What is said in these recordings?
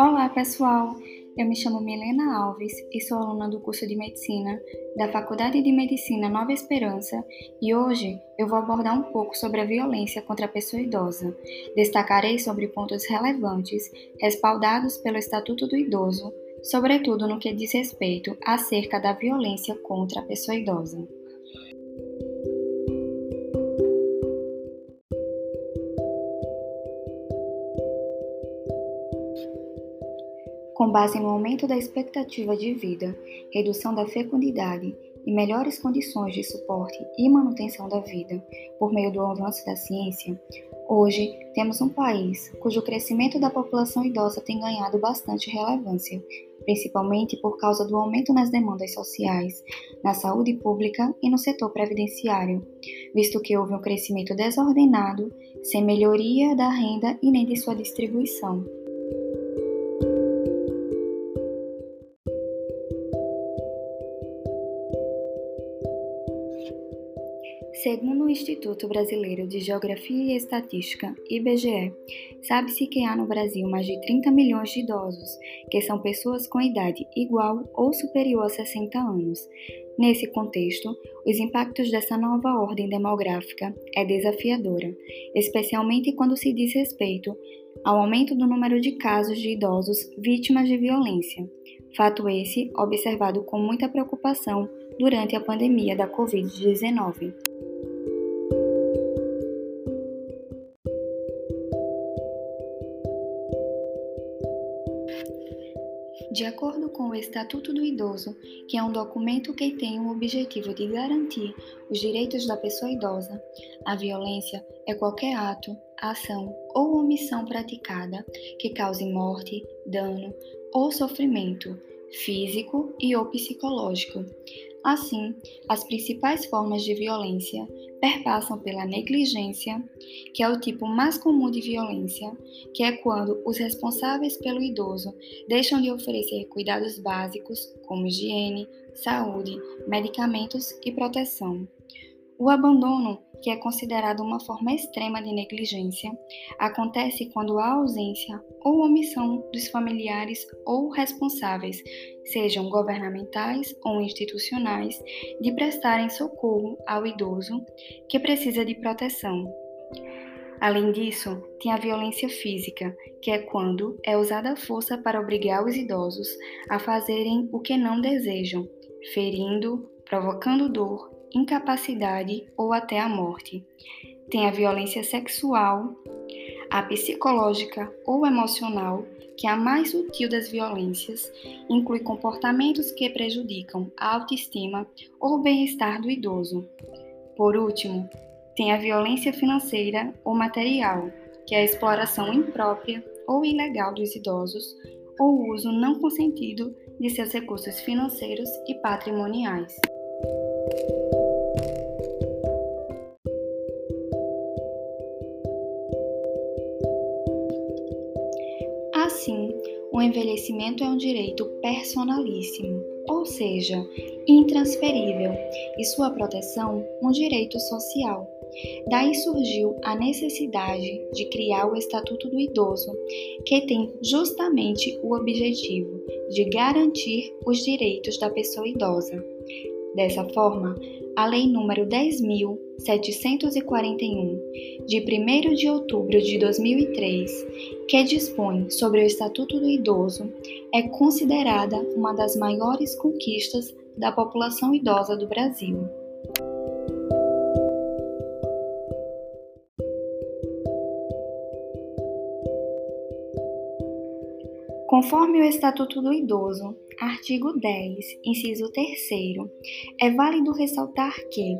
Olá pessoal, eu me chamo Milena Alves e sou aluna do curso de Medicina da Faculdade de Medicina Nova Esperança e hoje eu vou abordar um pouco sobre a violência contra a pessoa idosa. Destacarei sobre pontos relevantes respaldados pelo Estatuto do Idoso, sobretudo no que diz respeito acerca da violência contra a pessoa idosa. Com base no aumento da expectativa de vida, redução da fecundidade e melhores condições de suporte e manutenção da vida por meio do avanço da ciência, hoje temos um país cujo crescimento da população idosa tem ganhado bastante relevância, principalmente por causa do aumento nas demandas sociais, na saúde pública e no setor previdenciário, visto que houve um crescimento desordenado, sem melhoria da renda e nem de sua distribuição. Segundo o Instituto Brasileiro de Geografia e Estatística, IBGE, sabe-se que há no Brasil mais de 30 milhões de idosos, que são pessoas com idade igual ou superior a 60 anos. Nesse contexto, os impactos dessa nova ordem demográfica é desafiadora, especialmente quando se diz respeito ao aumento do número de casos de idosos vítimas de violência, fato esse observado com muita preocupação durante a pandemia da COVID-19. De acordo com o Estatuto do Idoso, que é um documento que tem o objetivo de garantir os direitos da pessoa idosa, a violência é qualquer ato, ação ou omissão praticada que cause morte, dano ou sofrimento físico e ou psicológico. Assim, as principais formas de violência perpassam pela negligência, que é o tipo mais comum de violência, que é quando os responsáveis pelo idoso deixam de oferecer cuidados básicos, como higiene, saúde, medicamentos e proteção. O abandono, que é considerado uma forma extrema de negligência, acontece quando há ausência ou omissão dos familiares ou responsáveis, sejam governamentais ou institucionais, de prestarem socorro ao idoso que precisa de proteção. Além disso, tem a violência física, que é quando é usada a força para obrigar os idosos a fazerem o que não desejam, ferindo, provocando dor, incapacidade ou até a morte. Tem a violência sexual, a psicológica ou emocional, que é a mais sutil das violências, inclui comportamentos que prejudicam a autoestima ou bem-estar do idoso. Por último, tem a violência financeira ou material, que é a exploração imprópria ou ilegal dos idosos ou o uso não consentido de seus recursos financeiros e patrimoniais. Assim, o envelhecimento é um direito personalíssimo, ou seja, intransferível, e sua proteção um direito social. Daí surgiu a necessidade de criar o Estatuto do Idoso, que tem justamente o objetivo de garantir os direitos da pessoa idosa. Dessa forma, a Lei nº 10.741, de 1º de outubro de 2003, que dispõe sobre o Estatuto do Idoso, é considerada uma das maiores conquistas da população idosa do Brasil. Conforme o Estatuto do Idoso, artigo 10, inciso 3º, é válido ressaltar que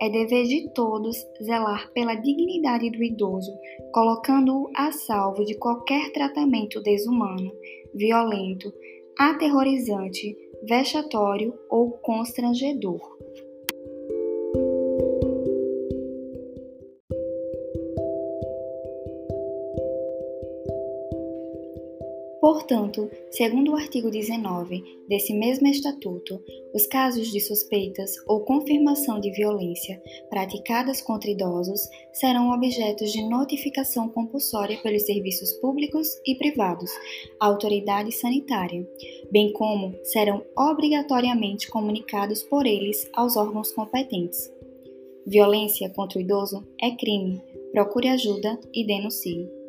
é dever de todos zelar pela dignidade do idoso, colocando-o a salvo de qualquer tratamento desumano, violento, aterrorizante, vexatório ou constrangedor. Portanto, segundo o artigo 19 desse mesmo Estatuto, os casos de suspeitas ou confirmação de violência praticadas contra idosos serão objetos de notificação compulsória pelos serviços públicos e privados à autoridade sanitária, bem como serão obrigatoriamente comunicados por eles aos órgãos competentes. Violência contra o idoso é crime. Procure ajuda e denuncie.